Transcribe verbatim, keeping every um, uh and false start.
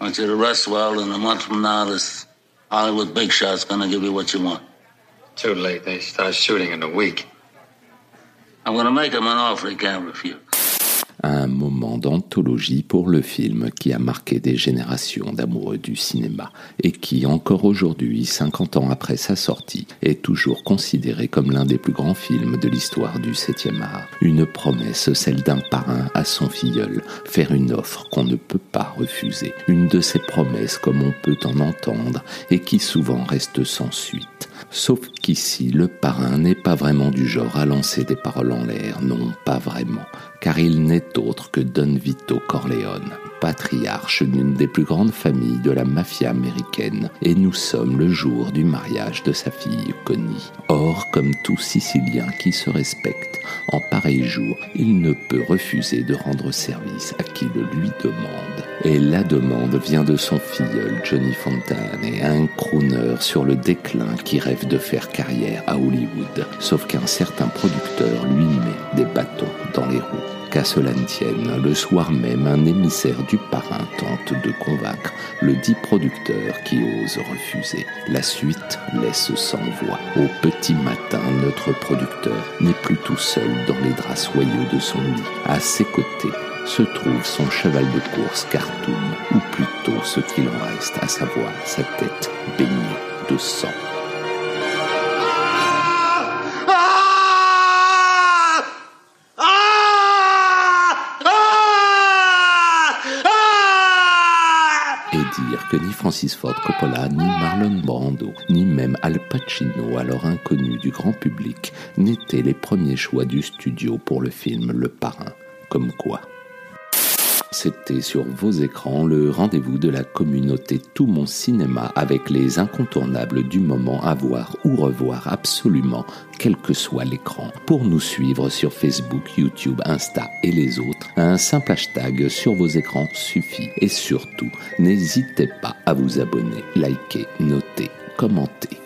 I want you to rest well, and a month from now, this Hollywood big shot's gonna give you what you want. Too late. They start shooting in a week. I'm gonna make him an offer he can't refuse. Un moment d'anthologie pour le film qui a marqué des générations d'amoureux du cinéma et qui, encore aujourd'hui, cinquante ans après sa sortie, est toujours considéré comme l'un des plus grands films de l'histoire du septième art. Une promesse, celle d'un parrain à son filleul, faire une offre qu'on ne peut pas refuser. Une de ces promesses comme on peut en entendre et qui souvent reste sans suite. Sauf qu'ici, le parrain n'est pas vraiment du genre à lancer des paroles en l'air, non, pas vraiment, car il n'est autre que Don Vito Corleone, patriarche d'une des plus grandes familles de la mafia américaine, et nous sommes le jour du mariage de sa fille Connie. Or, comme tout Sicilien qui se respecte, en pareil jour, il ne peut refuser de rendre service à qui le lui demande. Et la demande vient de son filleul Johnny Fontaine, et un crooner sur le déclin qui rêve de faire carrière à Hollywood, sauf qu'un certain producteur lui met des bâtons dans les roues. Qu'à cela ne tienne, le soir même, un émissaire du parrain tente de convaincre le dit producteur qui ose refuser. La suite laisse sans voix. Au petit matin, notre producteur n'est plus tout seul dans les draps soyeux de son lit. À ses côtés se trouve son cheval de course Khartoum, ou plutôt ce qu'il en reste, à savoir sa tête baignée de sang. Dire que ni Francis Ford Coppola, ni Marlon Brando, ni même Al Pacino, alors inconnu du grand public, n'étaient les premiers choix du studio pour le film Le Parrain. Comme quoi. C'était sur vos écrans le rendez-vous de la communauté Tout Mon Cinéma avec les incontournables du moment à voir ou revoir absolument, quel que soit l'écran. Pour nous suivre sur Facebook, YouTube, Insta et les autres, un simple hashtag sur vos écrans suffit. Et surtout, n'hésitez pas à vous abonner, liker, noter, commenter.